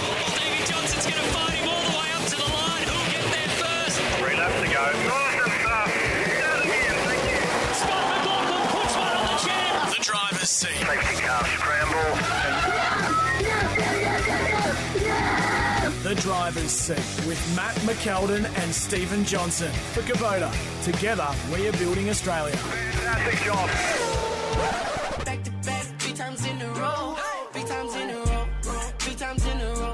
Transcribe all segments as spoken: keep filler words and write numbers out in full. Stevie Johnson's going to fight him all the way up to the line. Who'll get there first? Three laps to go. Awesome stuff. Down again, thank you. Scott McLaughlin puts one on the jam. The driver's seat. Safety car scramble. The driver's seat with Matt McElden and Steven Johnson for Kubota. Together, we are building Australia. Fantastic job. Back to back, three times in a row. Three times in a row. Three times in a row.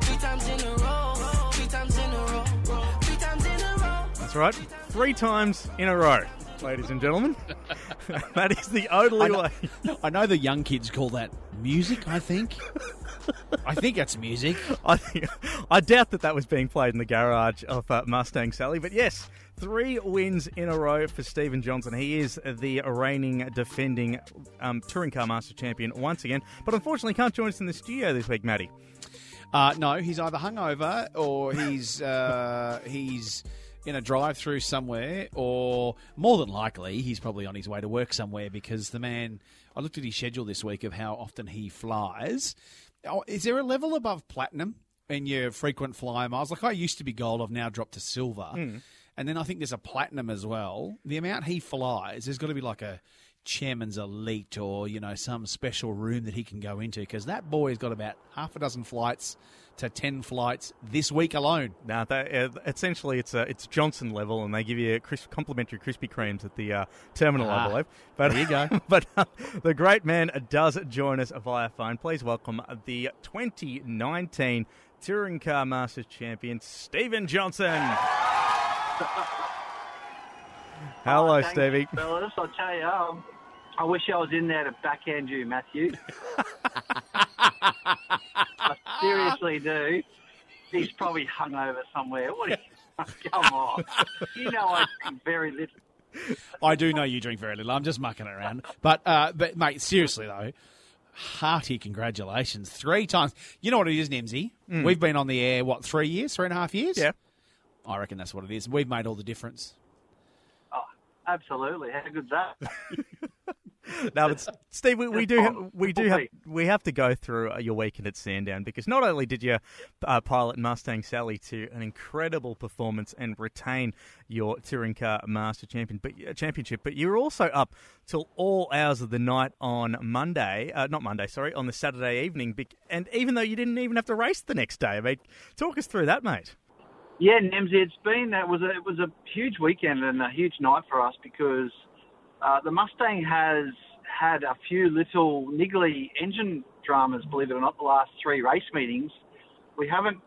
Three times in a row. Three times in a row. Three times in a row. That's right. Three times in a row, ladies and gentlemen. That is the only I know, way. I know the young kids call that music, I think. I think that's music. I, think, I doubt that that was being played in the garage of uh, Mustang Sally. But yes, three wins in a row for Steven Johnson. He is the reigning, defending um, Touring Car Master champion once again. But unfortunately, can't join us in the studio this week, Matty. Uh, no, he's either hungover or he's uh, he's... in a drive-through somewhere, or more than likely, he's probably on his way to work somewhere, because the man, I looked at his schedule this week of how often he flies. Oh, is there a level above platinum in your frequent flyer miles? Like I used to be gold, I've now dropped to silver. Mm. And then I think there's a platinum as well. The amount he flies, there's got to be like a chairman's elite or, you know, some special room that he can go into, because that boy's got about half a dozen flights to ten flights this week alone. Now, that, uh, essentially, it's uh, it's Johnson level, and they give you crisp, complimentary Krispy Kremes at the uh, terminal, ah, I believe. But, there you go. But uh, the great man does join us via phone. Please welcome the twenty nineteen Touring Car Masters champion, Steven Johnson. Hello, oh, Stevie. You, fellas. I'll tell you, um, I wish I was in there to backhand you, Matthew. I seriously do. He's probably hung over somewhere. What? Is, come on. You know I drink very little. I do know you drink very little. I'm just mucking around. But, uh, but mate, seriously, though, hearty congratulations. Three times. You know what it is, Nimsy? Mm. We've been on the air, what, three years, three and a half years? Yeah. I reckon that's what it is. We've made all the difference. Oh, absolutely. How good's that? No, but Steve, we, we do have, we do have, we have to go through your weekend at Sandown, because not only did you uh, pilot Mustang Sally to an incredible performance and retain your Touring Car Master champion, but, uh, Championship, but you were also up till all hours of the night on Monday, uh, not Monday, sorry, on the Saturday evening, and even though you didn't even have to race the next day. I mean, talk us through that, mate. Yeah, Nemzi, it's been it was a, it was a huge weekend and a huge night for us, because uh, the Mustang has had a few little niggly engine dramas, believe it or not, the last three race meetings. We haven't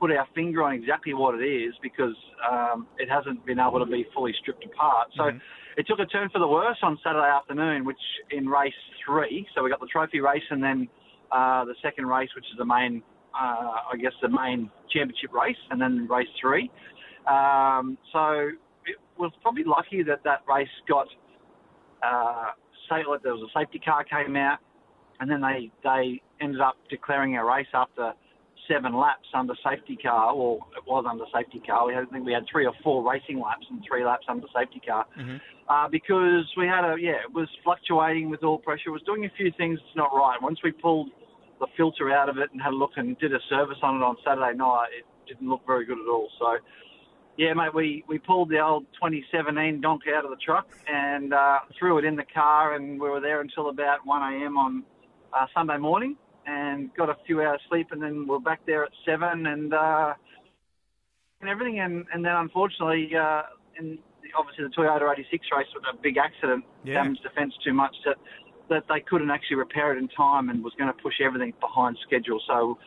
put our finger on exactly what it is, because um, it hasn't been able to be fully stripped apart. So mm-hmm. It took a turn for the worse on Saturday afternoon, which in race three, so we got the trophy race and then uh, the second race, which is the main Uh, I guess the main championship race, and then race three. Um, so it was probably lucky that that race got, uh, say, like there was a safety car came out, and then they, they ended up declaring a race after seven laps under safety car, or it was under safety car. We had, I think we had three or four racing laps and three laps under safety car. Mm-hmm. Uh, because we had a, yeah, it was fluctuating with oil pressure. It was doing a few things that's not right. Once we pulled the filter out of it and had a look and did a service on it on Saturday night, it didn't look very good at all. So, yeah, mate, we, we pulled the old twenty seventeen Donk out of the truck and uh, threw it in the car, and we were there until about one a.m. on uh, Sunday morning, and got a few hours sleep, and then we're back there at seven and uh, and everything. And, and then, unfortunately, uh, in the, obviously the Toyota eighty-six race was a big accident, yeah. Damaged the fence too much to... that they couldn't actually repair it in time and was going to push everything behind schedule. So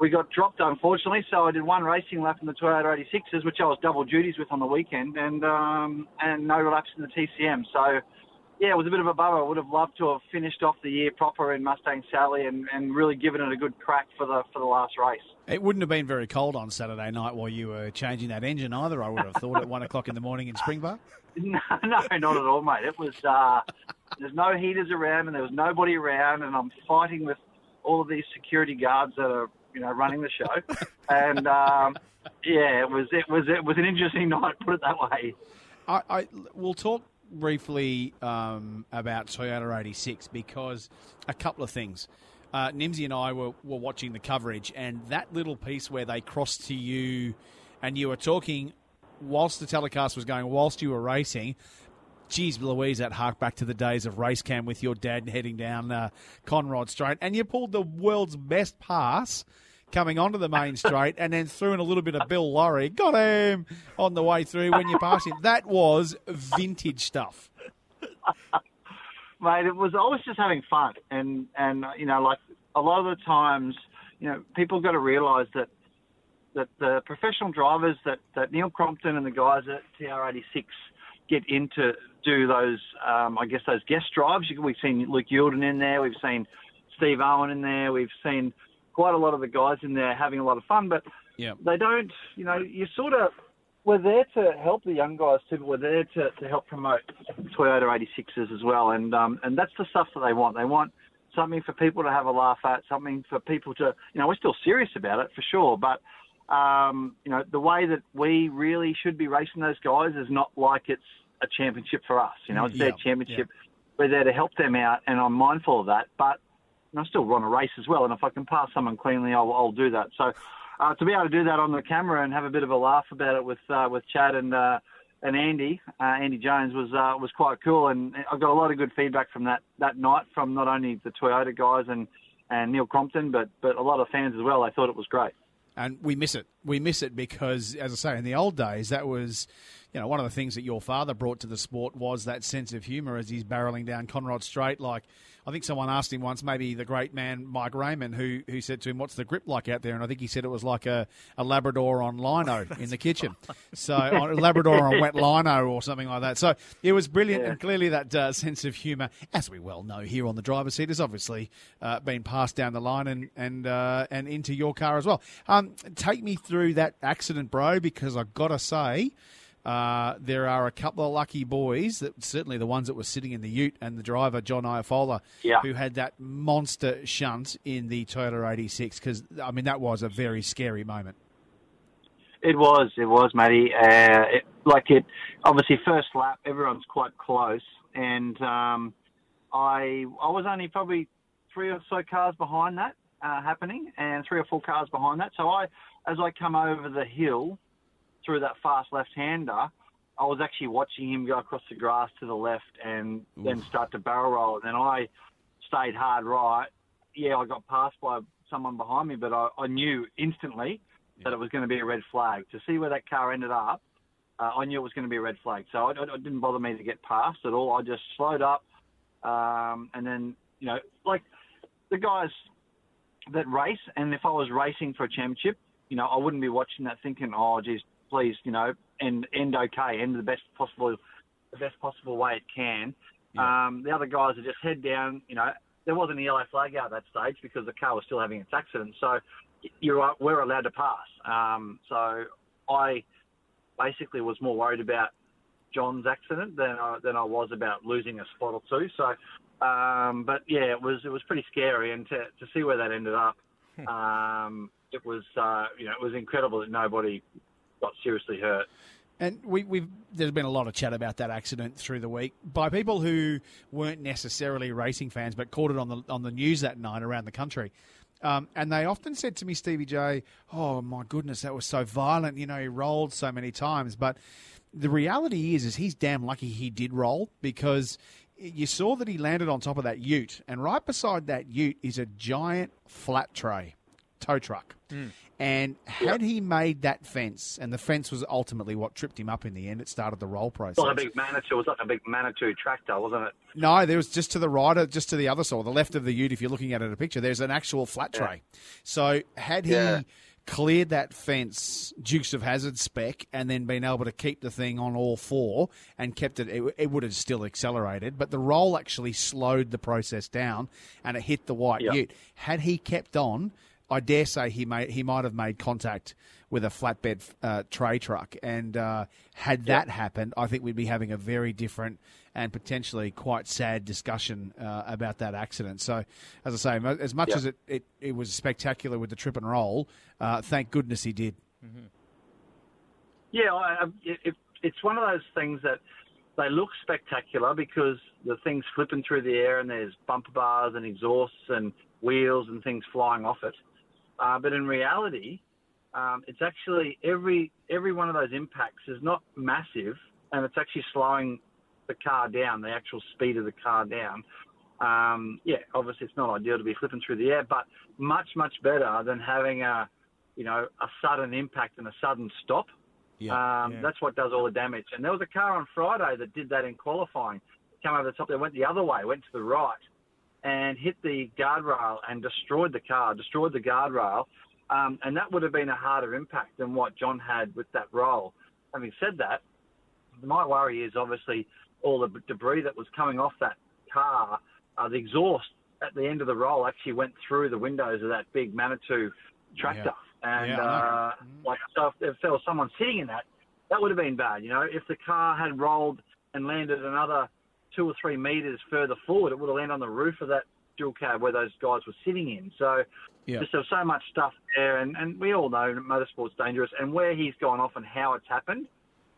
we got dropped, unfortunately. So I did one racing lap in the Toyota eighty-sixes, which I was double duties with on the weekend, and um, and no laps in the T C M. So, yeah, it was a bit of a bummer. I would have loved to have finished off the year proper in Mustang Sally and, and really given it a good crack for the for the last race. It wouldn't have been very cold on Saturday night while you were changing that engine either, I would have thought, at one o'clock in the morning in Springbar. No, no, not at all, mate. It was... Uh, There's no heaters around and there was nobody around, and I'm fighting with all of these security guards that are, you know, running the show. And um, yeah, it was it was it was an interesting night. Put it that way. I, I we'll talk briefly um, about Toyota eighty-six because a couple of things. Uh, Nimsy and I were, were watching the coverage, and that little piece where they crossed to you, and you were talking whilst the telecast was going, whilst you were racing. Geez, Louise, that hark back to the days of race cam with your dad heading down uh, Conrod Straight. And you pulled the world's best pass coming onto the main straight and then threw in a little bit of Bill Laurie. Got him on the way through when you passed him. That was vintage stuff. Mate, it was, I was just having fun. And, and, you know, like a lot of the times, you know, people got to realise that that the professional drivers that, that Neil Crompton and the guys at T R eighty-six get into do those, um, I guess, those guest drives. We've seen Luke Yildon in there. We've seen Steve Owen in there. We've seen quite a lot of the guys in there having a lot of fun. But yeah. they don't, you know, you sort of, we're there to help the young guys too, but we're there to, to help promote Toyota eighty-sixes as well. And um, and that's the stuff that they want. They want something for people to have a laugh at, something for people to, you know, we're still serious about it for sure, but Um, you know, the way that we really should be racing those guys is not like it's a championship for us. You know, it's yeah, their championship. Yeah. We're there to help them out, and I'm mindful of that. But you know, I still want to race as well, and if I can pass someone cleanly, I'll, I'll do that. So uh, to be able to do that on the camera and have a bit of a laugh about it with uh, with Chad and uh, and Andy, uh, Andy Jones, was uh, was quite cool. And I got a lot of good feedback from that, that night from not only the Toyota guys and, and Neil Crompton, but, but a lot of fans as well. They thought it was great. And we miss it. We miss it because, as I say, in the old days, that was, you know, one of the things that your father brought to the sport was that sense of humour as he's barrelling down Conrod Straight. Like, I think someone asked him once, maybe the great man Mike Raymond, who who said to him, "What's the grip like out there?" And I think he said it was like a, a Labrador on lino in the kitchen. So on, a Labrador on wet lino or something like that. So it was brilliant, yeah. And clearly that uh, sense of humour, as we well know here on the driver's seat, has obviously uh, been passed down the line and and uh, and into your car as well. Um, Take me through that accident, bro, because I've got to say uh, there are a couple of lucky boys, that certainly the ones that were sitting in the ute and the driver, John Iafola, yeah. who had that monster shunt in the Toyota eighty-six, because, I mean, that was a very scary moment. It was, it was, matey. Uh, it, like, it obviously, first lap, everyone's quite close, and um, I, I was only probably three or so cars behind that. Uh, happening and three or four cars behind that. So I, as I come over the hill through that fast left-hander, I was actually watching him go across the grass to the left and Oof. Then start to barrel roll. And then I stayed hard right. Yeah, I got passed by someone behind me, but I, I knew instantly yeah. that it was going to be a red flag. To see where that car ended up, uh, I knew it was going to be a red flag. So it, it didn't bother me to get past at all. I just slowed up um, and then, you know, like the guys... that race, and if I was racing for a championship, you know, I wouldn't be watching that thinking, oh, geez, please, you know, end end okay, end the best possible the best possible way it can. Yeah. Um, the other guys are just head down, you know, there wasn't a yellow flag out at that stage because the car was still having its accident, so you're we're allowed to pass. Um, so I basically was more worried about John's accident than I, than I was about losing a spot or two. So. Um, but yeah, it was it was pretty scary, and to to see where that ended up, um, it was uh, you know it was incredible that nobody got seriously hurt. And we, we've there's been a lot of chat about that accident through the week by people who weren't necessarily racing fans, but caught it on the on the news that night around the country. Um, and they often said to me, Stevie J, oh, my goodness, that was so violent. You know, he rolled so many times. But the reality is, is he's damn lucky he did roll, because you saw that he landed on top of that ute. And right beside that ute is a giant flat tray, tow truck. Mm. And had yep. he made that fence, and the fence was ultimately what tripped him up in the end, it started the roll process. Well, a big Manitou, it was like a big Manitou tractor, wasn't it? No, there was just to the right, just to the other side, the left of the ute, if you're looking at it in a picture, there's an actual flat yeah. tray. So had he yeah. cleared that fence, Dukes of Hazzard spec, and then been able to keep the thing on all four and kept it, it, it would have still accelerated, but the roll actually slowed the process down and it hit the white yep. ute. Had he kept on, I dare say he may he might have made contact with a flatbed uh, tray truck. And uh, had that yep. happened, I think we'd be having a very different and potentially quite sad discussion uh, about that accident. So, as I say, as much yep. as it, it, it was spectacular with the trip and roll, uh, thank goodness he did. Mm-hmm. Yeah, I, it, it, it's one of those things that they look spectacular because the thing's flipping through the air and there's bumper bars and exhausts and wheels and things flying off it. Uh, but in reality, um, it's actually every every one of those impacts is not massive, and it's actually slowing the car down, the actual speed of the car down. Um, yeah, obviously it's not ideal to be flipping through the air, but much, much better than having a, you know, a sudden impact and a sudden stop. Yeah, um, yeah. That's what does all the damage. And there was a car on Friday that did that in qualifying. Came over the top, they went the other way, went to the right, and hit the guardrail and destroyed the car, destroyed the guardrail. Um, and that would have been a harder impact than what John had with that roll. Having said that, my worry is obviously all the debris that was coming off that car. Uh, the exhaust at the end of the roll actually went through the windows of that big Manitou tractor. Yeah. And yeah, uh, like, so if, if there was someone sitting in that, that would have been bad. You know, if the car had rolled and landed another two or three metres further forward, it would have landed on the roof of that dual cab where those guys were sitting in. So yep. just there's so much stuff there, and, and we all know motorsport's dangerous, and where he's gone off and how it's happened,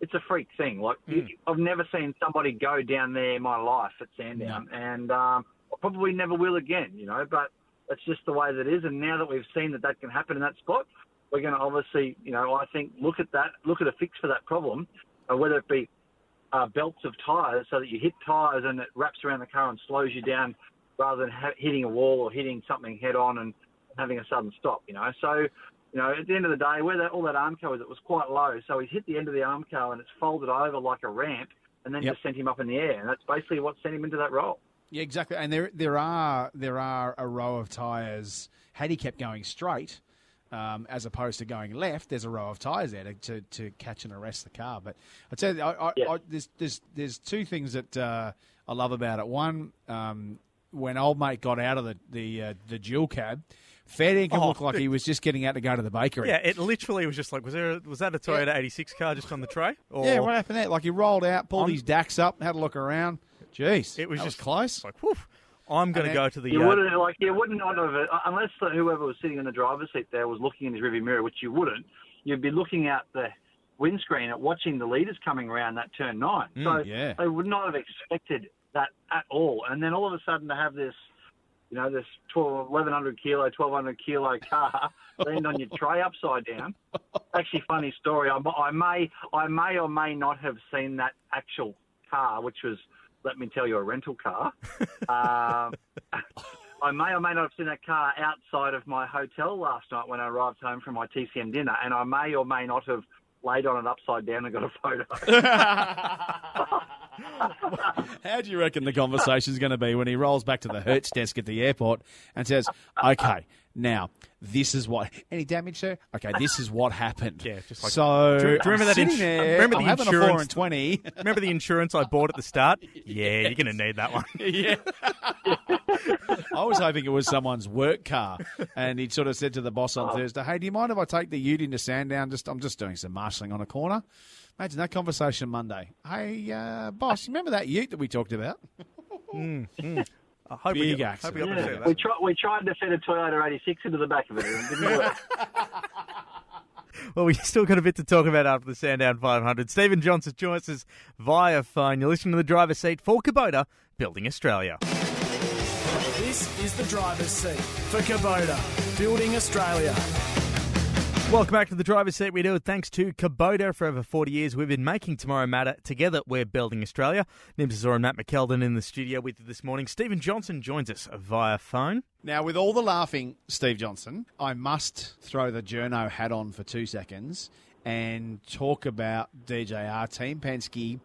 it's a freak thing. Like mm. I've never seen somebody go down there in my life at Sandown, no. and um, I probably never will again, you know, but that's just the way that it is. And now that we've seen that that can happen in that spot, we're going to obviously, you know, I think look at that, look at a fix for that problem, uh, whether it be Uh, belts of tyres so that you hit tyres and it wraps around the car and slows you down rather than ha- hitting a wall or hitting something head on and having a sudden stop, you know. So, you know, at the end of the day, where that all that arm car was, it was quite low. So he's hit the end of the arm car and it's folded over like a ramp and then yep. just sent him up in the air. And that's basically what sent him into that roll. Yeah, exactly. And there there are there are a row of tyres, had he kept going straight, Um, as opposed to going left, there's a row of tyres there to, to, to catch and arrest the car. But I'd say I, I, yeah. I, there's, there's, there's two things that uh, I love about it. One, um, when old mate got out of the the, uh, the dual cab, fair dinkum oh, looked like he was just getting out to go to the bakery. Yeah, it literally was just like, was there was that a Toyota yeah. eighty-six car just on the tray? Or... Yeah, what happened there? Like he rolled out, pulled I'm... his D A X up, had a look around. Jeez, it was just was close. Like, woof. I'm going to go to the... You uh, wouldn't, like, you wouldn't have... Unless whoever was sitting in the driver's seat there was looking in his rearview mirror, which you wouldn't, you'd be looking out the windscreen at watching the leaders coming around that turn nine. Mm, so yeah. they would not have expected that at all. And then all of a sudden to have this, you know, this eleven hundred kilo, twelve hundred kilo car land on your tray upside down. Actually, funny story. I, I may, I may or may not have seen that actual car, which was... let me tell you, a rental car. um, I may or may not have seen that car outside of my hotel last night when I arrived home from my T C M dinner, and I may or may not have laid on it upside down and got a photo. How do you reckon the conversation's going to be when he rolls back to the Hertz desk at the airport and says, okay, now, this is what... Any damage, sir? Okay, this is what happened. Yeah, just like... So, do, do remember that ins- there, remember the I'm insurance, having a four and twenty. Remember the insurance I bought at the start? Yeah, yes. You're going to need that one. Yeah. I was hoping it was someone's work car, and he'd sort of said to the boss on oh. Thursday, hey, do you mind if I take the ute into Sandown? Just, I'm just doing some marshalling on a corner. Imagine that conversation Monday. Hey, uh, boss, remember that ute that we talked about? mm, mm. I hope Big we get, accident. Hope we, yeah. that. We, try, we tried to fit a Toyota eighty-six into the back of it, and it didn't work. Well, we still got a bit to talk about after the Sandown five hundred. Steven Johnson joins us via phone. You're listening to The Driver's Seat for Kubota, Building Australia. This is The Driver's Seat for Kubota, Building Australia. Welcome back to The Driver's Seat. We do it thanks to Kubota. For over forty years, we've been making tomorrow matter. Together, we're building Australia. Nim Tesoro and Matt McElden in the studio with you this morning. Steven Johnson joins us via phone. Now, with all the laughing, Steve Johnson, I must throw the journo hat on for two seconds and talk about D J R Team Penske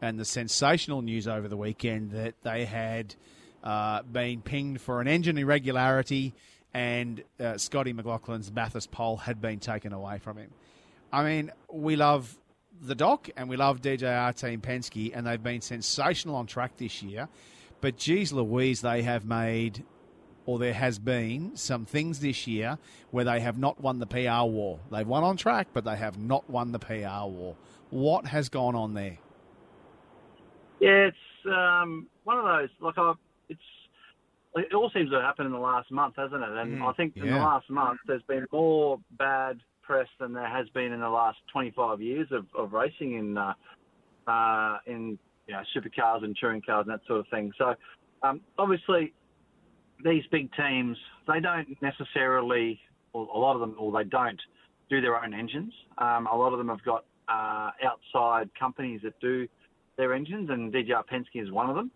and the sensational news over the weekend that they had uh, been pinged for an engine irregularity, and uh, Scotty McLaughlin's Bathurst pole had been taken away from him. I mean, we love the doc and we love D J R Team Penske, and they've been sensational on track this year. But geez Louise, they have made or there has been some things this year where they have not won the P R war. They've won on track, but they have not won the P R war. What has gone on there? Yeah, it's um, one of those. Like I, it's it all seems to happen in the last month, hasn't it? And mm, I think yeah. in the last month there's been more bad press than there has been in the last twenty-five years of, of racing in uh, uh, in you know, supercars and touring cars and that sort of thing. So um, obviously these big teams, they don't necessarily, or a lot of them, or they don't do their own engines. Um, a lot of them have got uh, outside companies that do their engines, and D J R Penske is one of them.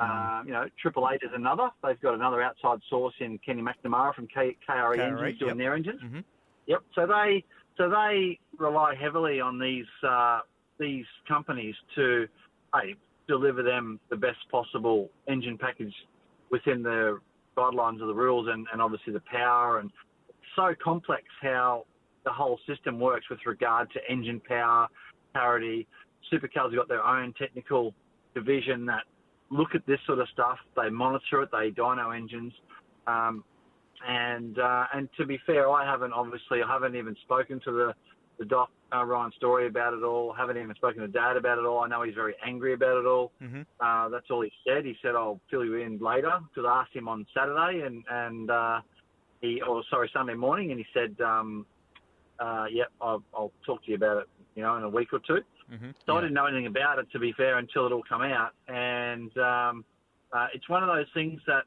Mm. Um, you know, Triple Eight is another. They've got another outside source in Kenny McNamara from K- KRE, KRE Engines doing yep. their engines. Mm-hmm. Yep. So they so they rely heavily on these uh, these companies to hey, deliver them the best possible engine package within the guidelines of the rules and, and obviously the power. And it's so complex how the whole system works with regard to engine power, parity. Supercars have got their own technical division that look at this sort of stuff. They monitor it. They dyno engines. Um, and uh, and to be fair, I haven't obviously, I haven't even spoken to the, the doc, uh, Ryan Story about it all. I haven't even spoken to Dad about it all. I know he's very angry about it all. Mm-hmm. Uh, that's all he said. He said, I'll fill you in later, because I asked him on Saturday and, and uh, he, or sorry, Sunday morning. And he said, um, uh, yeah, I'll, I'll talk to you about it, you know, in a week or two. Mm-hmm. So yeah. I didn't know anything about it, to be fair, until it all came out. And um, uh, it's one of those things that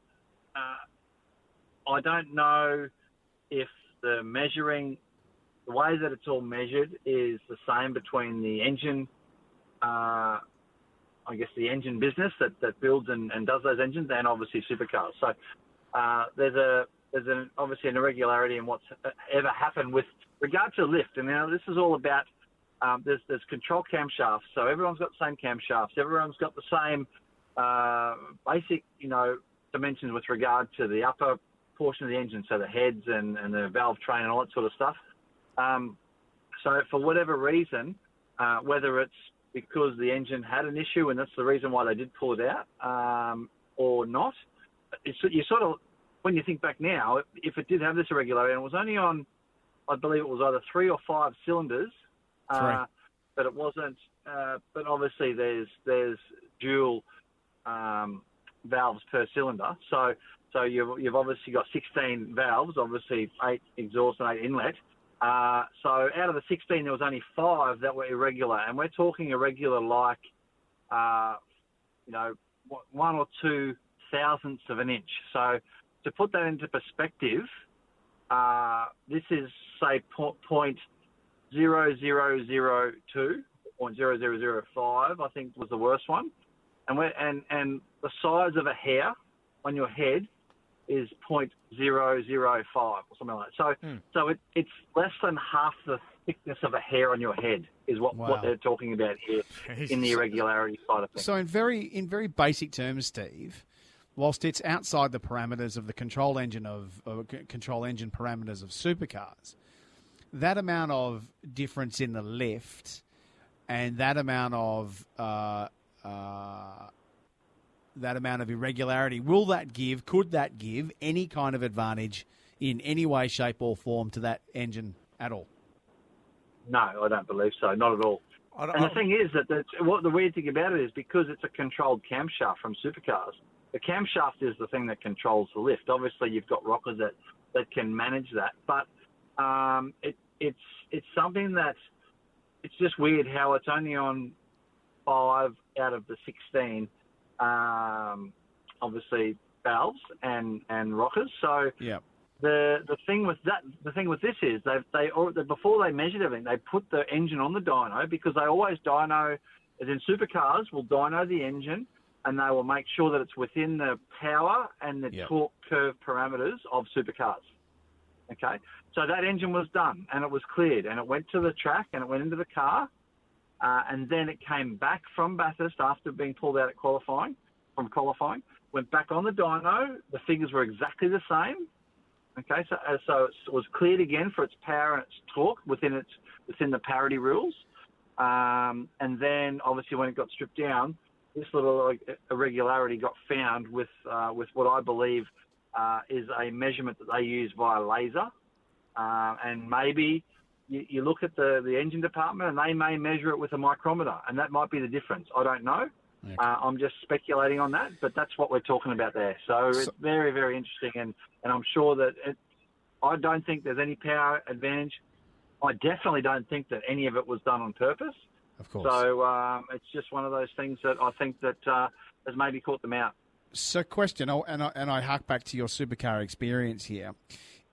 uh, I don't know if the measuring, the way that it's all measured is the same between the engine, uh, I guess the engine business that, that builds and, and does those engines, and obviously supercars. So uh, there's a there's an, obviously an irregularity in what's ever happened with regard to lift. And now this is all about Um, there's, there's control camshafts, so everyone's got the same camshafts. Everyone's got the same uh, basic, you know, dimensions with regard to the upper portion of the engine, so the heads and, and the valve train and all that sort of stuff. Um, so for whatever reason, uh, whether it's because the engine had an issue and that's the reason why they did pull it out um, or not, it's, you sort of, when you think back now, if it did have this irregularity and it was only on, I believe it was either three or five cylinders, Uh, but it wasn't. Uh, but obviously, there's there's dual um, valves per cylinder. So so you've you've obviously got sixteen valves, obviously eight exhaust and eight inlet. Uh, so out of the sixteen, there was only five that were irregular, and we're talking irregular like, uh, you know, one or two thousandths of an inch. So to put that into perspective, uh, this is say point. zero zero zero two or zero zero zero five, I think, was the worst one. And we're, and and the size of a hair on your head is zero point zero zero five or something like that. So mm. so it, it's less than half the thickness of a hair on your head is what, wow. what they're talking about here in the irregularity side of things. So in very in very basic terms, Steve, whilst it's outside the parameters of the control engine of uh, control engine parameters of supercars, that amount of difference in the lift and that amount of uh, uh, that amount of irregularity, will that give, could that give any kind of advantage in any way, shape or form to that engine at all? No, I don't believe so. Not at all. I don't, and the I... thing is that that's, what the weird thing about it is, because it's a controlled camshaft from supercars, the camshaft is the thing that controls the lift. Obviously, you've got rockers that, that can manage that, but Um, it, it's it's something that it's just weird how it's only on five out of the sixteen, um, obviously valves and, and rockers. So yeah. the the thing with that the thing with this is they they or, the, before they measured everything, they put the engine on the dyno, because they always dyno, as in supercars will dyno the engine, and they will make sure that it's within the power and the yeah. torque curve parameters of supercars. Okay, so that engine was done and it was cleared and it went to the track and it went into the car uh, and then it came back from Bathurst after being pulled out at qualifying, from qualifying, went back on the dyno. The figures were exactly the same. Okay, so uh, so it was cleared again for its power and its torque within its within the parity rules. Um, and then obviously when it got stripped down, this little irregularity got found with uh, with what I believe uh, is a measurement that they use via laser. Uh, and maybe you, you look at the, the engine department and they may measure it with a micrometer, and that might be the difference. I don't know. Okay. Uh, I'm just speculating on that, but that's what we're talking about there. So, so it's very, very interesting, and, and I'm sure that it, I don't think there's any power advantage. I definitely don't think that any of it was done on purpose. Of course. So um, it's just one of those things that I think that uh, has maybe caught them out. So, question, and I, and I hark back to your supercar experience here.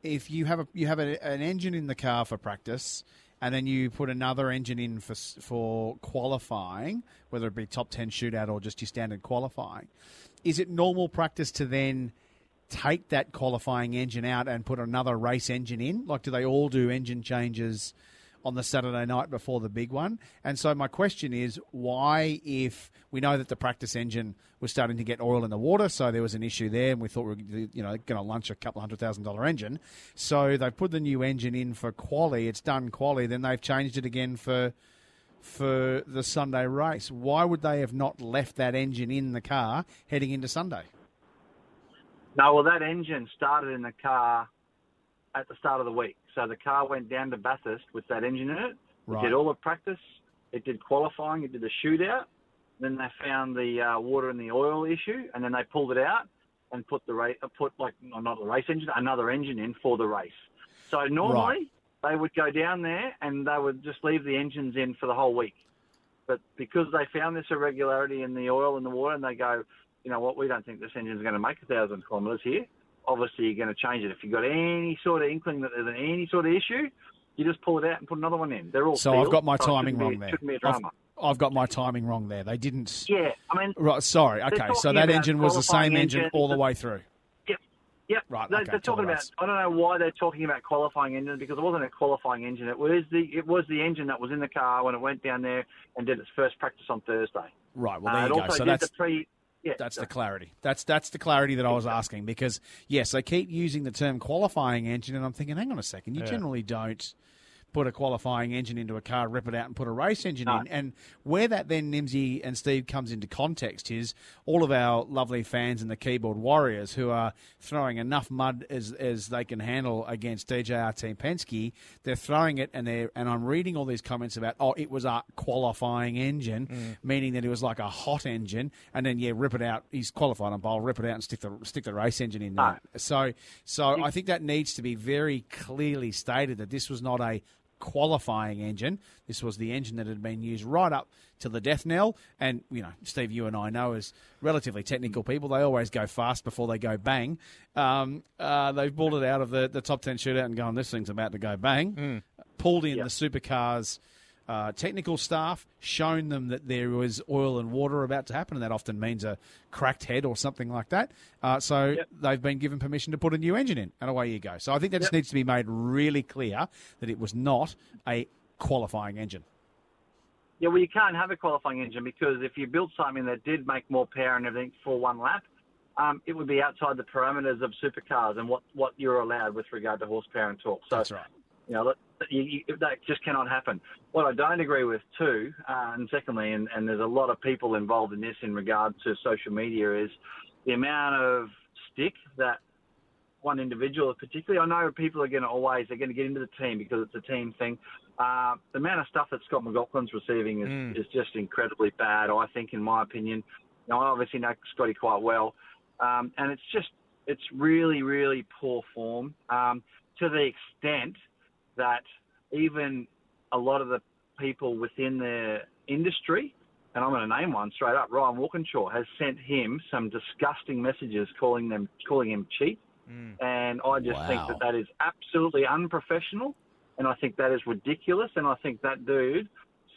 If you have a, you have a, an engine in the car for practice, and then you put another engine in for for qualifying, whether it be top ten shootout or just your standard qualifying, is it normal practice to then take that qualifying engine out and put another race engine in? Like, do they all do engine changes on the Saturday night before the big one? And so my question is, why, if we know that the practice engine was starting to get oil in the water, so there was an issue there, and we thought we were, you know, going to lunch a couple hundred thousand dollar engine, so they put the new engine in for quali, it's done quali, then they've changed it again for for the Sunday race. Why would they have not left that engine in the car heading into Sunday? No, well, that engine started in the car at the start of the week. So the car went down to Bathurst with that engine in it. It right. did all the practice. It did qualifying. It did the shootout. Then they found the uh, water and the oil issue, and then they pulled it out and put the race, put like not the race engine, another engine in for the race. So normally right. they would go down there and they would just leave the engines in for the whole week. But because they found this irregularity in the oil and the water, and they go, you know what, we don't think this engine is going to make a thousand kilometres here. Obviously, you're going to change it. If you've got any sort of inkling that there's any sort of issue, you just pull it out and put another one in. They're all so sealed. I've got my timing so it shouldn't wrong be, there. Shouldn't be a drama. I've, I've got my timing wrong there. They didn't. Yeah, I mean. Right, sorry. Okay, so that engine was the same engine, engine all the way through. Yep. Yep. Right. They, okay, they're talking about. I don't know why they're talking about qualifying engines, because it wasn't a qualifying engine. It was the it was the engine that was in the car when it went down there and did its first practice on Thursday. Right. Well, there uh, you it go. Also so did that's the pre. Yeah, that's the clarity. That's that's the clarity that I was asking, because, yes, they keep using the term qualifying engine, and I'm thinking, hang on a second, you yeah. generally don't put a qualifying engine into a car, rip it out, and put a race engine no. in. And where that then, Nimsy and Steve, comes into context is all of our lovely fans and the keyboard warriors who are throwing enough mud as as they can handle against D J R Team Penske. They're throwing it, and they're and I'm reading all these comments about, oh, it was a qualifying engine, mm. meaning that it was like a hot engine, and then yeah, rip it out. He's qualified on bowl, rip it out and stick the stick the race engine in there. No. So so I think that needs to be very clearly stated that this was not a qualifying engine. This was the engine that had been used right up to the death knell. And, you know, Steve, you and I know, as relatively technical people, they always go fast before they go bang. Um, uh, they've pulled it out of the, the top ten shootout and gone, this thing's about to go bang. Mm. Pulled in yep. the supercars uh, technical staff, shown them that there was oil and water about to happen, and that often means a cracked head or something like that. Uh, so yep. they've been given permission to put a new engine in, and away you go. So I think that yep. just needs to be made really clear that it was not a qualifying engine. Yeah, well, you can't have a qualifying engine, because if you built something that did make more power and everything for one lap, um, it would be outside the parameters of supercars and what, what you're allowed with regard to horsepower and torque. So, that's right. You know, that, you, you, that just cannot happen. What I don't agree with too, uh, and secondly, and, and there's a lot of people involved in this in regard to social media, is the amount of stick that one individual, particularly, I know people are going to always, they're going to get into the team because it's a team thing. Uh, the amount of stuff that Scott McLaughlin's receiving is, mm. is just incredibly bad, I think, in my opinion. Now, I obviously know Scotty quite well. Um, and it's just, it's really, really poor form, um, to the extent that even a lot of the people within the industry, and I'm going to name one straight up, Ryan Walkinshaw, has sent him some disgusting messages calling them calling him cheap. Mm. And I just wow. think that that is absolutely unprofessional, and I think that is ridiculous, and I think that dude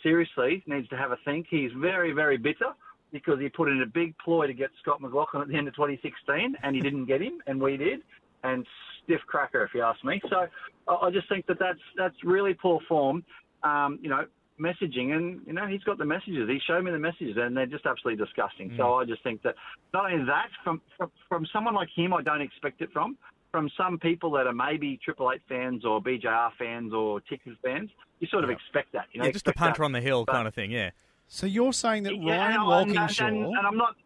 seriously needs to have a think. He's very, very bitter, because he put in a big ploy to get Scott McLaughlin at the end of twenty sixteen, and he didn't get him, and we did. And stiff cracker, if you ask me. So I just think that that's, that's really poor form, um, you know, messaging. And, you know, he's got the messages. He showed me the messages, and they're just absolutely disgusting. Mm. So I just think that not only that, from, from from someone like him, I don't expect it from. From some people that are maybe Triple Eight fans or B J R fans or Tickers fans, you sort of yeah. expect that. You know, yeah, just a punter that. on the hill but, kind of thing, yeah. So you're saying that yeah, Ryan Walkinshaw... And, and, and I'm not...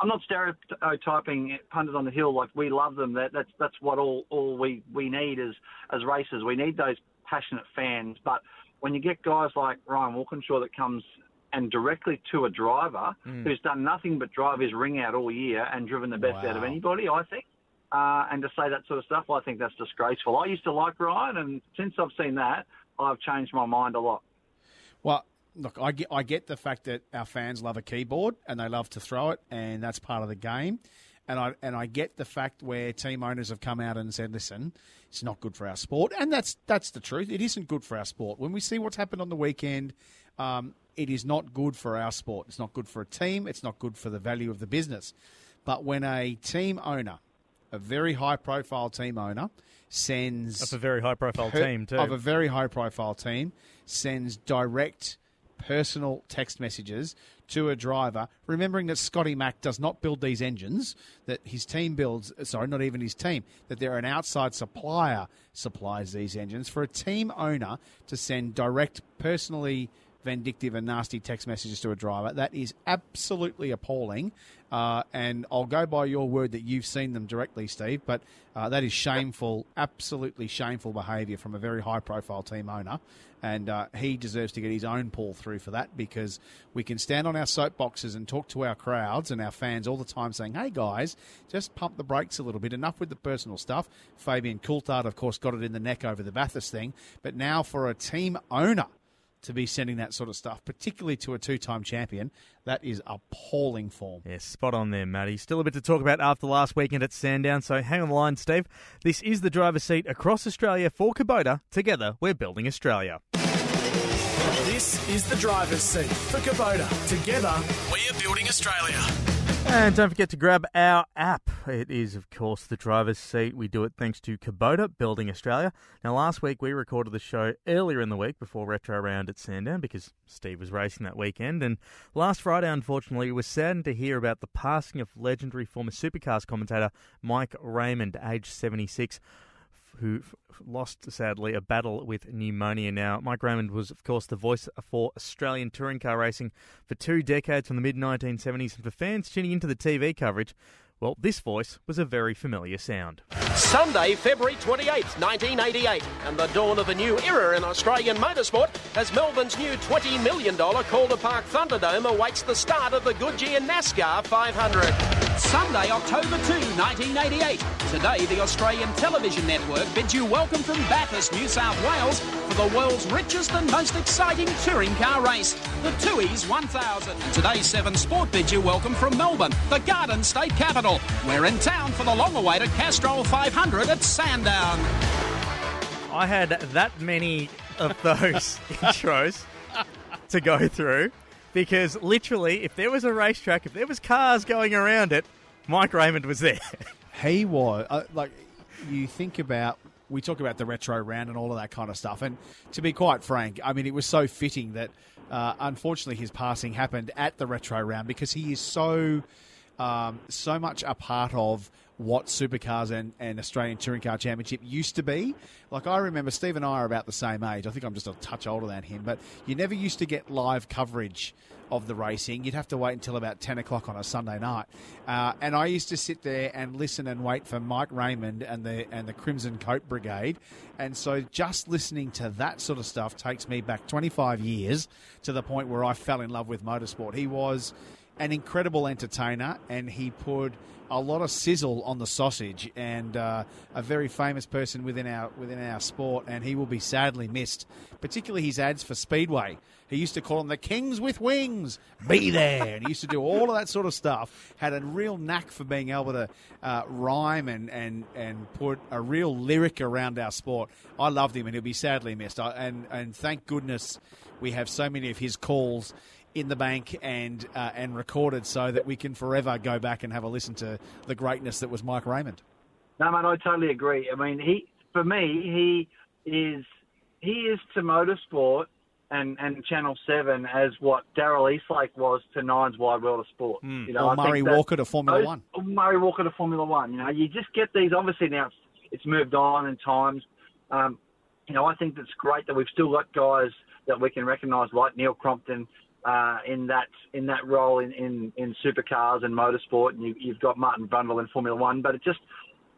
I'm not stereotyping punters on the hill. Like, we love them. That, that's that's what all, all we, we need as, as racers. We need those passionate fans. But when you get guys like Ryan Walkinshaw that comes and directly to a driver mm. who's done nothing but drive his ring out all year and driven the best wow. out of anybody, I think, uh, and to say that sort of stuff, I think that's disgraceful. I used to like Ryan, and since I've seen that, I've changed my mind a lot. Well, look, I get, I get the fact that our fans love a keyboard and they love to throw it, and that's part of the game. And I and I get the fact where team owners have come out and said, listen, it's not good for our sport. And that's that's the truth. It isn't good for our sport. When we see what's happened on the weekend, um, it is not good for our sport. It's not good for a team. It's not good for the value of the business. But when a team owner, a very high-profile team owner, sends... Of a very high-profile per- team, too. Of a very high-profile team, sends direct... personal text messages to a driver, remembering that Scotty Mac does not build these engines, that his team builds, sorry, not even his team, that they're an outside supplier supplies these engines. For a team owner to send direct, personally vindictive and nasty text messages to a driver, that is absolutely appalling. Uh, and I'll go by your word that you've seen them directly, Steve, but uh, that is shameful, absolutely shameful behaviour from a very high-profile team owner. And uh, he deserves to get his own pull through for that, because we can stand on our soapboxes and talk to our crowds and our fans all the time saying, hey, guys, just pump the brakes a little bit. Enough with the personal stuff. Fabian Coulthard, of course, got it in the neck over the Bathurst thing. But now for a team owner to be sending that sort of stuff, particularly to a two-time champion, that is appalling form. Yes, spot on there, Matty. Still a bit to talk about after last weekend at Sandown, so hang on the line, Steve. This is The Driver's Seat across Australia for Kubota. Together, we're building Australia. This is The Driver's Seat for Kubota. Together, we're building Australia. And don't forget to grab our app. It is, of course, The Driver's Seat. We do it thanks to Kubota, Building Australia. Now, last week we recorded the show earlier in the week before Retro Round at Sandown because Steve was racing that weekend. And last Friday, unfortunately, was saddened to hear about the passing of legendary former Supercars commentator Mike Raymond, aged seventy-six, who lost, sadly, a battle with pneumonia. Now, Mike Raymond was, of course, the voice for Australian touring car racing for two decades from the mid nineteen seventies. And for fans tuning into the T V coverage, well, this voice was a very familiar sound. Sunday, February twenty-eighth, nineteen eighty-eight, and the dawn of a new era in Australian motorsport as Melbourne's new twenty million dollars Calder Park Thunderdome awaits the start of the Goodyear NASCAR five hundred. Sunday, October second, nineteen eighty-eight. Today, the Australian Television Network bids you welcome from Bathurst, New South Wales, for the world's richest and most exciting touring car race, the Toohey's one thousand. Today's Seven Sport bids you welcome from Melbourne, the Garden State Capital. We're in town for the long-awaited Castrol five hundred at Sandown. I had that many of those intros to go through because literally, if there was a racetrack, if there was cars going around it, Mike Raymond was there. He was. Uh, like, you think about... We talk about the retro round and all of that kind of stuff. And to be quite frank, I mean, it was so fitting that, uh, unfortunately, his passing happened at the retro round because he is so... Um, so much a part of what Supercars and, and Australian Touring Car Championship used to be. Like, I remember Steve and I are about the same age. I think I'm just a touch older than him, but you never used to get live coverage of the racing. You'd have to wait until about ten o'clock on a Sunday night. Uh, and I used to sit there and listen and wait for Mike Raymond and the and the Crimson Coat Brigade. And so just listening to that sort of stuff takes me back twenty-five years to the point where I fell in love with motorsport. He was an incredible entertainer, and he put a lot of sizzle on the sausage, and uh, a very famous person within our within our sport, and he will be sadly missed, particularly his ads for Speedway. He used to call them the Kings with Wings, be there, and he used to do all of that sort of stuff. Had a real knack for being able to uh, rhyme and, and, and put a real lyric around our sport. I loved him, and he'll be sadly missed, I, and, and thank goodness we have so many of his calls in the bank and uh, and recorded so that we can forever go back and have a listen to the greatness that was Mike Raymond. No, mate, I totally agree. I mean, he for me, he is he is to motorsport and, and Channel seven as what Darrell Eastlake was to Nine's Wide World of Sport. Mm. You know, or I Murray think Walker to Formula those, One. Or Murray Walker to Formula One. You know, you just get these. Obviously now it's, it's moved on in times. Um, you know, I think it's great that we've still got guys that we can recognise like Neil Crompton, uh, in that in that role in, in, in supercars and motorsport, and you, you've got Martin Brundle in Formula One. But it just,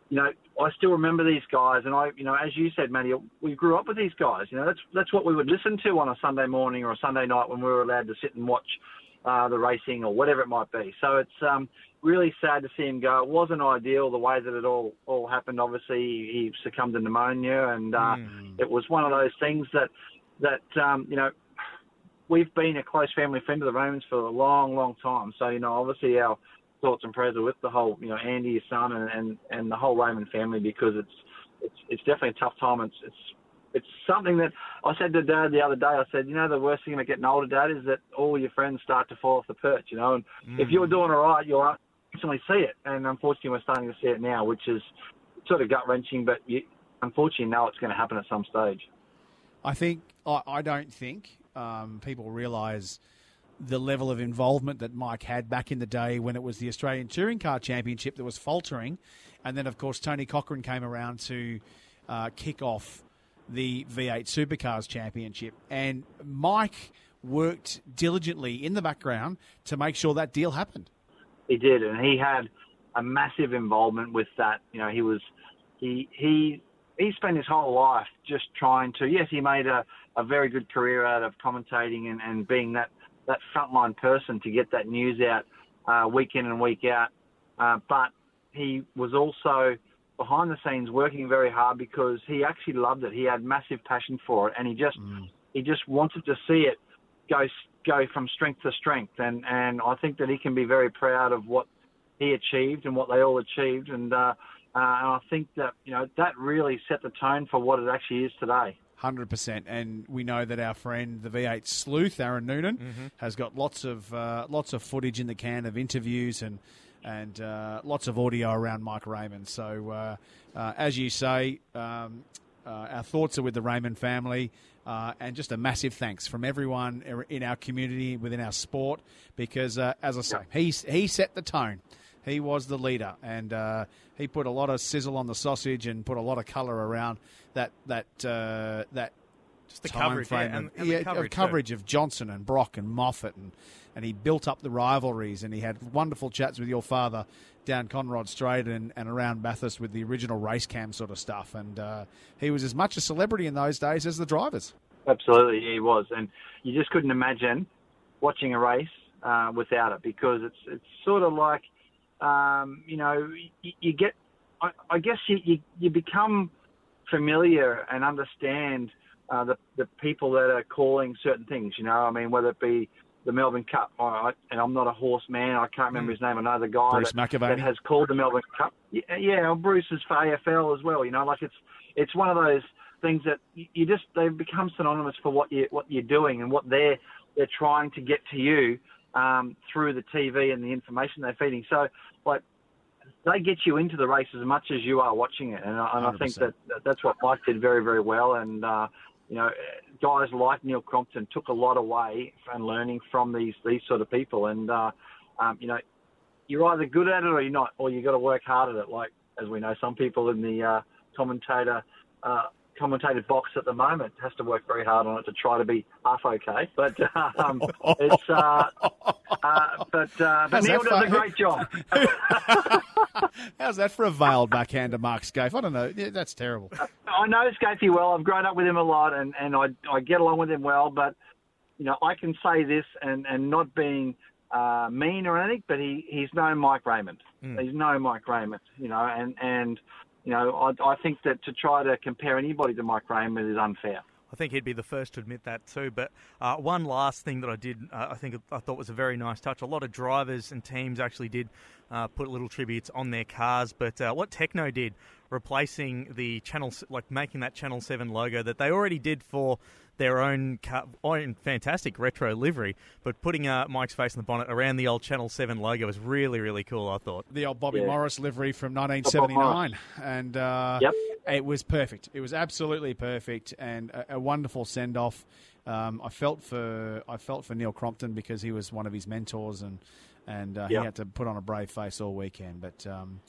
you know, I still remember these guys, and I, you know, as you said, Matty, we grew up with these guys. You know, that's that's what we would listen to on a Sunday morning or a Sunday night when we were allowed to sit and watch uh, the racing or whatever it might be. So it's um, really sad to see him go. It wasn't ideal the way that it all all happened. Obviously, he succumbed to pneumonia, and uh, mm. it was one of those things that that um, you know, we've been a close family friend of the Raymonds for a long, long time. So, you know, obviously our thoughts and prayers are with the whole, you know, Andy, his son, and, and, and the whole Raymond family, because it's it's it's definitely a tough time. It's it's it's something that I said to Dad the other day. I said, you know, the worst thing about getting older, Dad, is that all your friends start to fall off the perch, you know. And mm. if you're doing all right, you'll instantly see it. And unfortunately, we're starting to see it now, which is sort of gut-wrenching, but you unfortunately know it's going to happen at some stage. I think, I, I don't think um, people realise the level of involvement that Mike had back in the day when it was the Australian Touring Car Championship that was faltering. And then, of course, Tony Cochrane came around to uh, kick off the V eight Supercars Championship. And Mike worked diligently in the background to make sure that deal happened. He did, and he had a massive involvement with that. You know, he was... he he. He spent his whole life just trying to, yes, he made a, a very good career out of commentating and, and being that, that frontline person to get that news out uh, week in and week out. Uh, but he was also behind the scenes working very hard because he actually loved it. He had massive passion for it, and he just mm. he just wanted to see it go go from strength to strength. And, and I think that he can be very proud of what he achieved and what they all achieved. And, uh, Uh, and I think that, you know, that really set the tone for what it actually is today. one hundred percent. And we know that our friend, the V eight sleuth, Aaron Noonan, mm-hmm. has got lots of uh, lots of footage in the can of interviews and and uh, lots of audio around Mike Raymond. So, uh, uh, as you say, um, uh, our thoughts are with the Raymond family, uh, and just a massive thanks from everyone in our community, within our sport, because, uh, as I say, yeah. he, he set the tone. He was the leader, and uh, he put a lot of sizzle on the sausage and put a lot of colour around that that uh, that just the coverage, frame yeah, and, and yeah, the coverage, coverage of Johnson and Brock and Moffat, and and he built up the rivalries, and he had wonderful chats with your father down Conrod Strait and, and around Bathurst with the original race cam sort of stuff, and uh, he was as much a celebrity in those days as the drivers. Absolutely, he was, and you just couldn't imagine watching a race uh, without it, because it's it's sort of like. Um, you know, you, you get, I, I guess you, you, you become familiar and understand uh, the, the people that are calling certain things, you know, I mean, whether it be the Melbourne Cup, I, and I'm not a horse man, I can't remember his name, I know the guy Bruce that, that has called the Melbourne Cup. Yeah, yeah, Bruce is for A F L as well, you know, like it's it's one of those things that you just, they've become synonymous for what, you, what you're doing and what they're, they're trying to get to you. Um, through the T V and the information they're feeding. So, like, they get you into the race as much as you are watching it. And I, and I think that that's what Mike did very, very well. And, uh, you know, guys like Neil Crompton took a lot away and learning from these, these sort of people. And, uh, um, you know, you're either good at it or you're not, or you've got to work hard at it. Like, as we know, some people in the uh, commentator uh commentated box at the moment has to work very hard on it to try to be half okay, but um, it's uh, uh, but, uh, but Neil does a great job. How's that for a veiled backhander, Mark Scaife? I don't know. Yeah, that's terrible. I know Scaife well. I've grown up with him a lot, and, and I I get along with him well. But you know, I can say this, and and not being uh, mean or anything, but he he's known Mike Raymond. Mm. He's known Mike Raymond. You know, and and. You know, I, I think that to try to compare anybody to Mike Raymond is unfair. I think he'd be the first to admit that too. But uh, one last thing that I did, uh, I think I thought was a very nice touch. A lot of drivers and teams actually did uh, put little tributes on their cars. But uh, what Techno did, replacing the channel, like making that Channel seven logo that they already did for their own, car, own fantastic retro livery, but putting uh, Mike's face in the bonnet around the old Channel seven logo was really, really cool, I thought. The old Bobby yeah. Morris livery from nineteen seventy-nine. And uh, yep. it was perfect. It was absolutely perfect and a, a wonderful send-off. Um, I felt for I felt for Neil Crompton because he was one of his mentors and, and uh, yep. he had to put on a brave face all weekend. But... Um,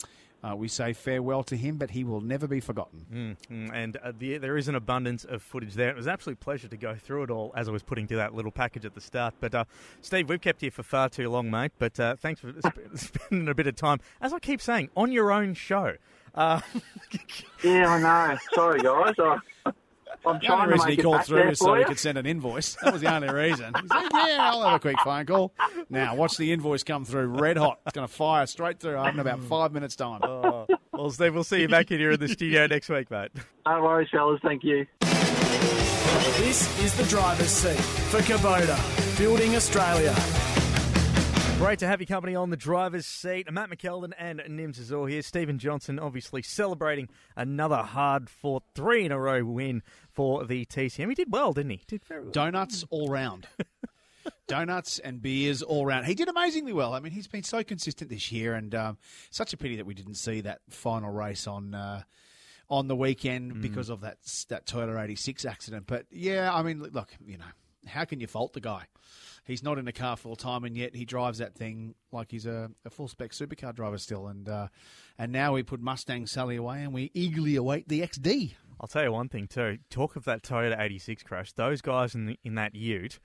Uh, we say farewell to him, but he will never be forgotten. Mm, and uh, the, there is an abundance of footage there. It was an absolute pleasure to go through it all as I was putting through that little package at the start. But, uh, Steve, we've kept you for far too long, mate, but uh, thanks for sp- spending a bit of time, as I keep saying, on your own show. Uh, yeah, I know. Sorry, guys. I, I'm the only reason he called through is so he could send an invoice. That was the only reason. He said, yeah, I'll have a quick phone call. Now, watch the invoice come through red hot. It's going to fire straight through in about five minutes' time. Oh. Well, Steve, we'll see you back in here in the studio next week, mate. No worries, fellas. Thank you. This is the driver's seat for Kubota, building Australia. Great to have your company on the driver's seat. Matt McElden and Nims is all here. Steven Johnson obviously celebrating another hard-fought three-in-a-row win for the T C M. He did well, didn't he? Did very well. Donuts all round. Donuts and beers all round. He did amazingly well. I mean, he's been so consistent this year, and um, such a pity that we didn't see that final race on uh, on the weekend mm. because of that, that Toyota eighty-six accident. But, yeah, I mean, look, you know, how can you fault the guy? He's not in a car full time, and yet he drives that thing like he's a, a full-spec supercar driver still. And uh, and now we put Mustang Sally away, and we eagerly await the X D. I'll tell you one thing, too. Talk of that Toyota eighty-six crash. Those guys in the, in that ute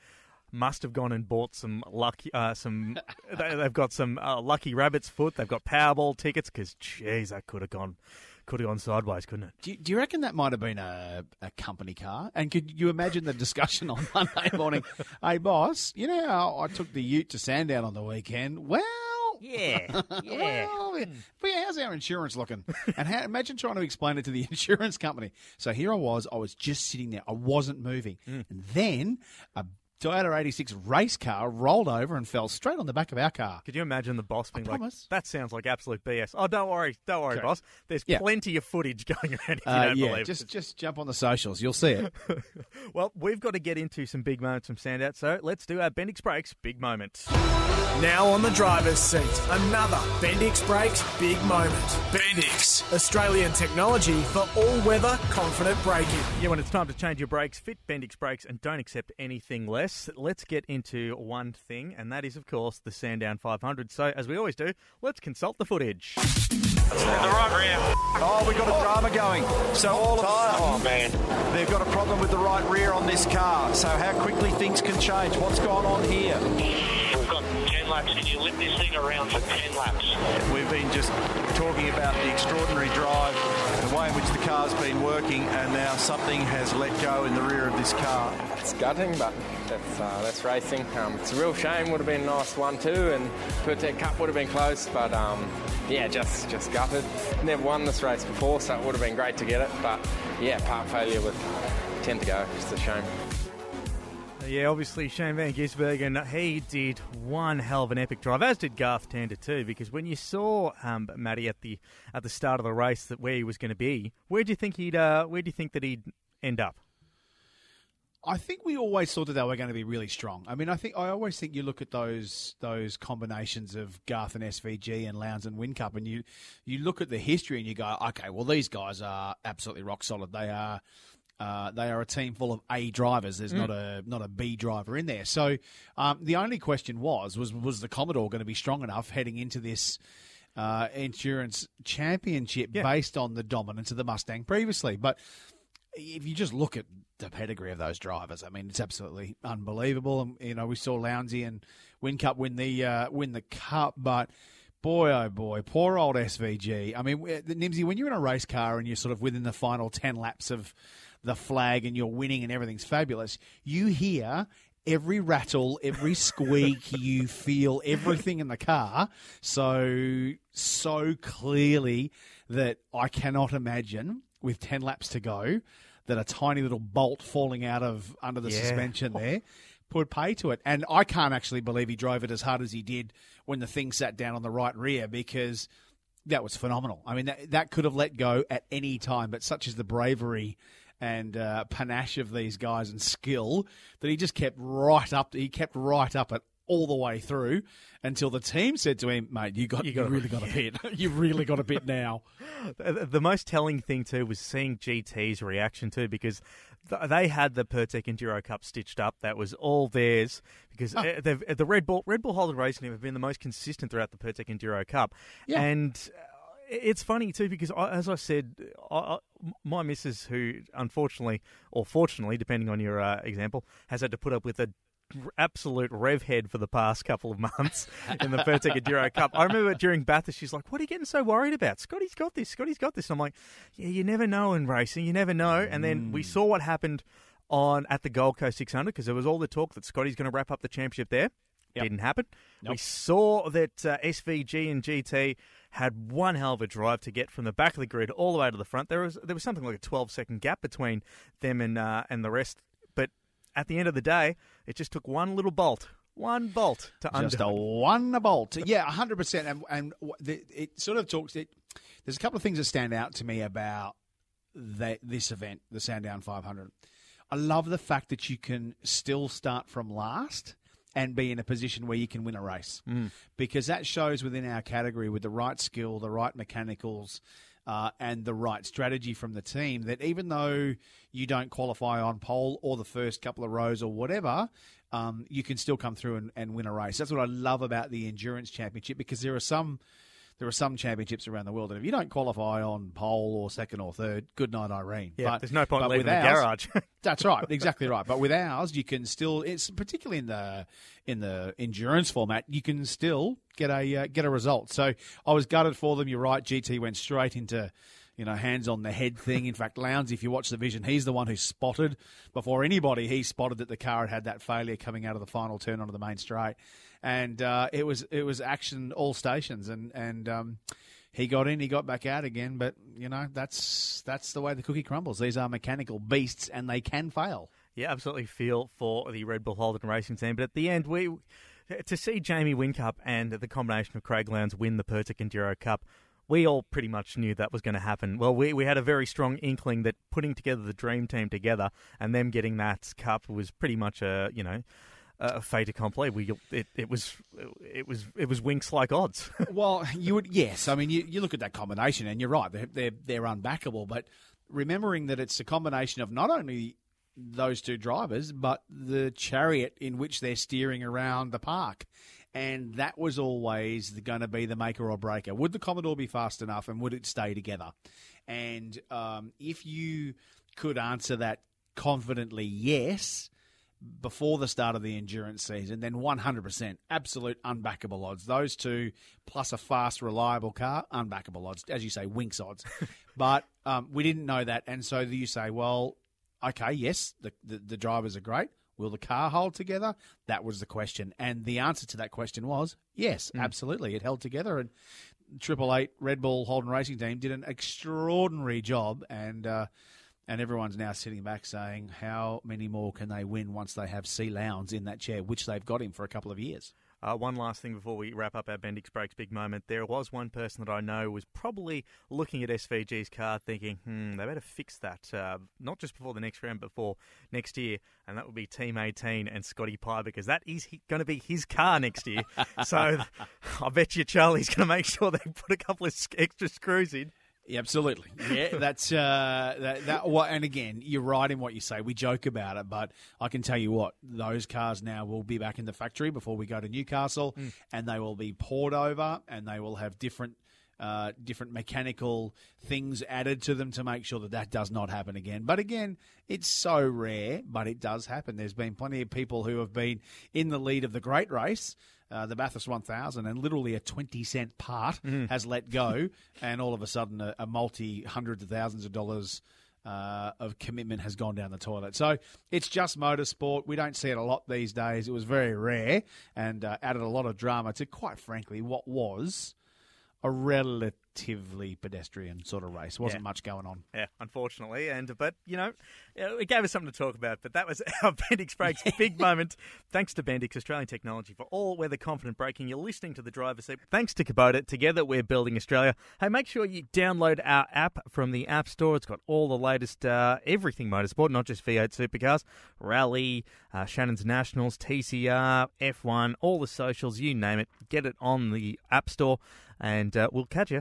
must have gone and bought some lucky, uh, some. they, they've got some uh, lucky rabbit's foot. They've got Powerball tickets because, geez, that could have gone. Could have gone sideways, couldn't it? Do you, do you reckon that might have been a, a company car? And could you imagine the discussion on Monday morning? Hey, boss, you know how I took the ute to Sandown on the weekend? Well, yeah, yeah. Well, yeah, how's our insurance looking? And how, imagine trying to explain it to the insurance company. So here I was. I was just sitting there. I wasn't moving. Mm. And then a Toyota eighty-six race car rolled over and fell straight on the back of our car. Could you imagine the boss being I like, promise. That sounds like absolute B S. Oh, don't worry. Don't worry, Correct. boss. There's yeah. plenty of footage going around if uh, you don't yeah, believe it. Just, just jump on the socials. You'll see it. Well, we've got to get into some big moments from Sandown, so let's do our Bendix Brakes Big Moments. Now on the driver's seat, another Bendix Brakes Big Moment. Bendix, Australian technology for all-weather confident braking. Yeah, when it's time to change your brakes, fit Bendix Brakes and don't accept anything less. Let's get into one thing, and that is, of course, the Sandown five hundred. So, as we always do, let's consult the footage. The right rear. Oh, we've got a drama going. So all of a sudden, oh, man. They've got a problem with the right rear on this car. So how quickly things can change. What's going on here? We've got ten laps. Can you lift this thing around for ten laps? We've been just talking about the extraordinary drive, the way in which the car's been working, and now something has let go in the rear of this car. It's gutting, but that's uh, that's racing. Um, it's a real shame. Would have been a nice one too, and Pertec Cup would have been close, but um, yeah, just just gutted. Never won this race before, so it would have been great to get it, but yeah, part failure with ten to go. Just a shame. Yeah, obviously, Shane van Gisbergen, he did one hell of an epic drive, as did Garth Tander too, because when you saw um, Matty at the at the start of the race that where he was going to be, where do you think he'd uh, where do you think that he'd end up? I think we always thought that they were going to be really strong. I mean, I think I always think you look at those those combinations of Garth and S V G and Lowndes and Whincup, and you you look at the history and you go, okay, well these guys are absolutely rock solid. They are. Uh, they are a team full of A drivers. There's mm. not a not a B driver in there. So um, the only question was, was was the Commodore going to be strong enough heading into this uh, endurance championship yeah. based on the dominance of the Mustang previously? But if you just look at the pedigree of those drivers, I mean, it's absolutely unbelievable. And you know, we saw Lowndes and Whincup win the uh, win the cup, but. Boy, oh boy, poor old S V G. I mean, Nimsy, when you're in a race car and you're sort of within the final ten laps of the flag and you're winning and everything's fabulous, you hear every rattle, every squeak, you feel everything in the car so, so clearly that I cannot imagine with ten laps to go that a tiny little bolt falling out of under the yeah. suspension there. Put pay to it. And I can't actually believe he drove it as hard as he did when the thing sat down on the right rear, because that was phenomenal. I mean, that, that could have let go at any time, but such is the bravery and uh, panache of these guys and skill that he just kept right up. He kept right up at all the way through until the team said to him, mate, you got, you, got you really got a bit. You've really got a bit now. The, the most telling thing, too, was seeing G T's reaction, too, because they had the Pertec Enduro Cup stitched up. That was all theirs because oh. the Red Bull Red Bull Holden Racing have been the most consistent throughout the Pertec Enduro Cup. Yeah. And it's funny too, because I, as I said, I, my missus, who unfortunately or fortunately, depending on your uh, example, has had to put up with a absolute rev head for the past couple of months in the Pertec Enduro Cup. I remember during Bathurst, she's like, "What are you getting so worried about? Scotty's got this. Scotty's got this." And I'm like, "Yeah, you never know in racing. You never know." And then mm. we saw what happened on at the Gold Coast six hundred, because there was all the talk that Scotty's going to wrap up the championship there. Yep. Didn't happen. Nope. We saw that uh, S V G and G T had one hell of a drive to get from the back of the grid all the way to the front. There was there was something like a twelve second gap between them and uh, and the rest. But at the end of the day, it just took one little bolt, one bolt to undo. Just a one bolt. Yeah, one hundred percent. And, and the, it sort of talks, it, there's a couple of things that stand out to me about the, this event, the Sandown five hundred. I love the fact that you can still start from last and be in a position where you can win a race. Mm. Because that shows within our category, with the right skill, the right mechanicals, Uh, and the right strategy from the team, that even though you don't qualify on pole or the first couple of rows or whatever, um, you can still come through and, and win a race. That's what I love about the Endurance Championship, because there are some there are some championships around the world that if you don't qualify on pole or second or third, good night, Irene. Yeah, but, there's no point leaving ours, the garage. That's right, exactly right. But with ours, you can still, it's particularly in the in the endurance format, you can still get a uh, get a result. So I was gutted for them. You're right. G T went straight into, you know, hands on the head thing. In fact, Lowndes, if you watch the vision, he's the one who spotted before anybody. He spotted that the car had had that failure coming out of the final turn onto the main straight, and uh, it was it was action all stations. And and um, he got in, he got back out again. But you know, that's that's the way the cookie crumbles. These are mechanical beasts, and they can fail. Yeah, absolutely. Feel for the Red Bull Holden Racing team, but at the end, we. To see Jamie Whincup and the combination of Craig Lowndes win the Pertec Enduro Cup, we all pretty much knew that was going to happen. Well, we, we had a very strong inkling that putting together the dream team together and them getting that cup was pretty much a, you know, a fait accompli. We it, it was it was it was winks like odds. Well, you would yes. I mean, you, you look at that combination and you're right. They're, they're they're unbackable. But remembering that it's a combination of not only those two drivers, but the chariot in which they're steering around the park. And that was always going to be the maker or breaker. Would the Commodore be fast enough, and would it stay together? And um, if you could answer that confidently, yes, before the start of the endurance season, then one hundred percent, absolute unbackable odds. Those two, plus a fast, reliable car, unbackable odds. As you say, winks odds. But um, we didn't know that. And so you say, well, okay, yes, the, the the drivers are great. Will the car hold together? That was the question. And the answer to that question was yes, mm. absolutely. It held together. And Triple Eight Red Bull Holden Racing Team did an extraordinary job. And uh, and everyone's now sitting back saying, how many more can they win once they have C. Lowndes in that chair, which they've got him for a couple of years? Uh, one last thing before we wrap up our Bendix Brakes big moment. There was one person that I know was probably looking at S V G's car thinking, hmm, they better fix that, uh, not just before the next round, but for next year, and that would be Team eighteen and Scotty Pye, because that is going to be his car next year. So I bet you Charlie's going to make sure they put a couple of extra screws in. Yeah, absolutely. Yeah, that's uh, that. that what, and again, you're right in what you say. We joke about it, but I can tell you what, those cars now will be back in the factory before we go to Newcastle, mm. and they will be poured over, and they will have different uh, different mechanical things added to them to make sure that that does not happen again. But again, it's so rare, but it does happen. There's been plenty of people who have been in the lead of the great race, Uh, the Bathurst one thousand, and literally a twenty cent part mm. has let go, and all of a sudden a, a multi hundreds of thousands of dollars uh, of commitment has gone down the toilet. So it's just motorsport. We don't see it a lot these days. It was very rare and uh, added a lot of drama to, quite frankly, what was a relatively pedestrian sort of race. Wasn't yeah. much going on. Yeah, unfortunately. And But, you know, it gave us something to talk about. But that was our Bendix Brakes big moment. Thanks to Bendix Australian Technology for all weather-confident braking. You're listening to The Driver's Seat. Thanks to Kubota. Together we're building Australia. Hey, make sure you download our app from the App Store. It's got all the latest, uh, everything motorsport, not just V eight supercars, Rally, uh, Shannon's Nationals, T C R, F one, all the socials, you name it. Get it on the App Store. And uh, we'll catch you